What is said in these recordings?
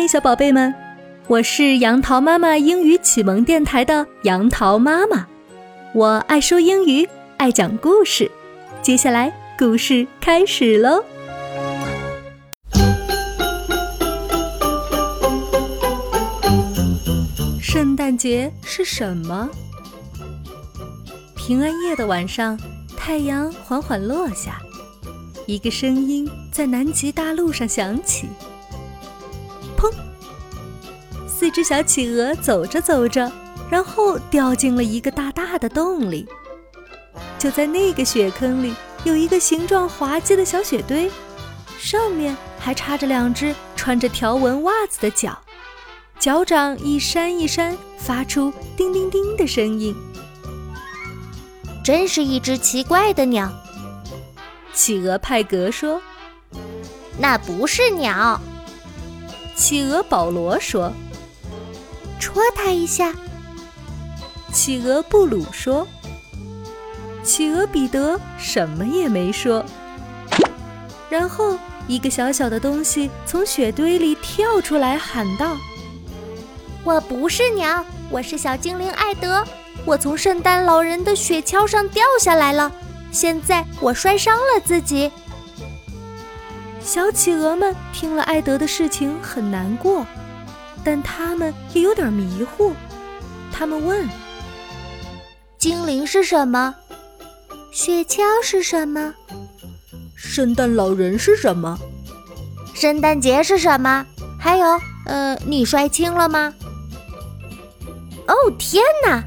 嗨，小宝贝们，我是杨桃妈妈英语启蒙电台的杨桃妈妈，我爱说英语，爱讲故事。接下来故事开始咯。圣诞节是什么？平安夜的晚上，太阳缓缓落下，一个声音在南极大陆上响起。砰！四只小企鹅走着走着，然后掉进了一个大大的洞里。就在那个雪坑里，有一个形状滑稽的小雪堆，上面还插着两只穿着条纹袜子的脚，脚掌一扇一扇，发出叮叮叮的声音。真是一只奇怪的鸟，企鹅派格说。那不是鸟，企鹅保罗说。戳它一下，企鹅布鲁说。企鹅彼得什么也没说。然后一个小小的东西从雪堆里跳出来喊道，我不是鸟，我是小精灵艾德，我从圣诞老人的雪橇上掉下来了，现在我摔伤了自己。小企鹅们听了艾德的事情很难过，但他们也有点迷糊。他们问，精灵是什么？雪橇是什么？圣诞老人是什么？圣诞节是什么？还有你摔轻了吗？哦，天哪，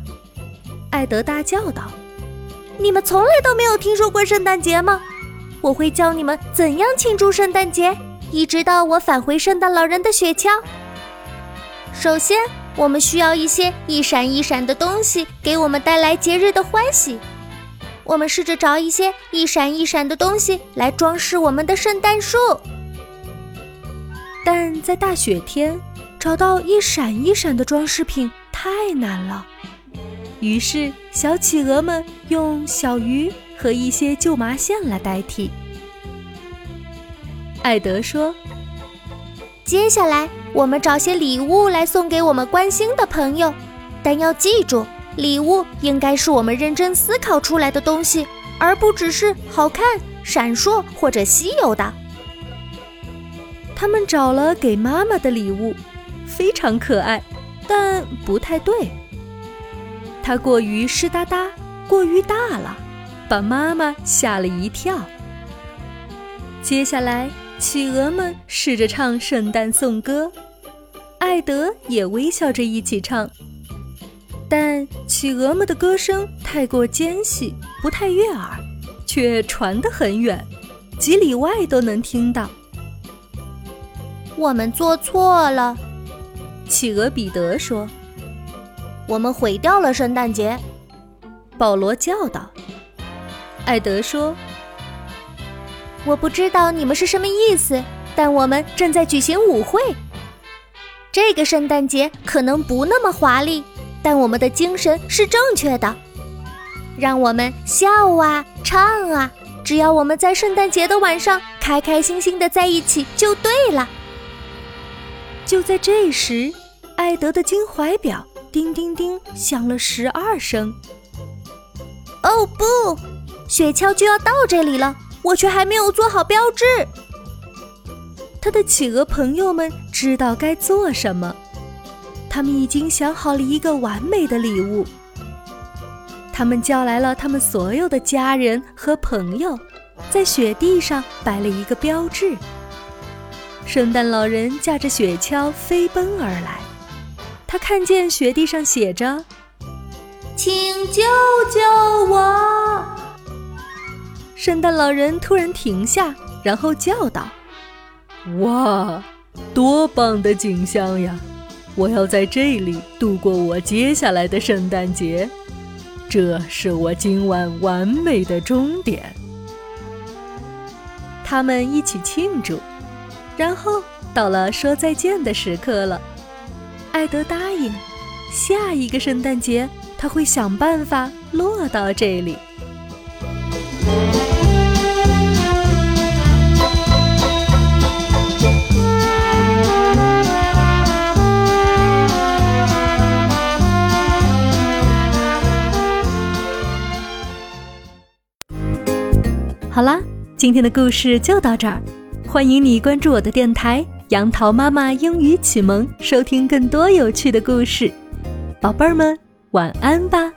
艾德大叫道，你们从来都没有听说过圣诞节吗？我会教你们怎样庆祝圣诞节，一直到我返回圣诞老人的雪橇。首先，我们需要一些一闪一闪的东西给我们带来节日的欢喜。我们试着找一些一闪一闪的东西来装饰我们的圣诞树。但在大雪天，找到一闪一闪的装饰品太难了。于是小企鹅们用小鱼和一些旧麻线来代替。艾德说，接下来我们找些礼物来送给我们关心的朋友，但要记住，礼物应该是我们认真思考出来的东西，而不只是好看、闪烁或者稀有的。他们找了给妈妈的礼物，非常可爱，但不太对。它过于湿哒哒，过于大了，把妈妈吓了一跳。接下来，企鹅们试着唱圣诞颂歌，艾德也微笑着一起唱。但企鹅们的歌声太过尖细，不太悦耳，却传得很远，几里外都能听到。我们做错了，企鹅彼得说。我们毁掉了圣诞节，保罗叫道。艾德说，我不知道你们是什么意思，但我们正在举行舞会。这个圣诞节可能不那么华丽，但我们的精神是正确的。让我们笑啊，唱啊，只要我们在圣诞节的晚上开开心心的在一起就对了。就在这时，艾德的金怀表叮叮叮响了12声。哦不，雪橇就要到这里了，我却还没有做好标志。他的企鹅朋友们知道该做什么，他们已经想好了一个完美的礼物。他们叫来了他们所有的家人和朋友，在雪地上摆了一个标志。圣诞老人驾着雪橇飞奔而来，他看见雪地上写着，请救救我。圣诞老人突然停下，然后叫道，哇，多棒的景象呀，我要在这里度过我接下来的圣诞节，这是我今晚完美的终点。他们一起庆祝，然后到了说再见的时刻了。艾德答应，下一个圣诞节他会想办法落到这里。好啦，今天的故事就到这儿，欢迎你关注我的电台杨桃妈妈英语启蒙，收听更多有趣的故事。宝贝儿们，晚安吧。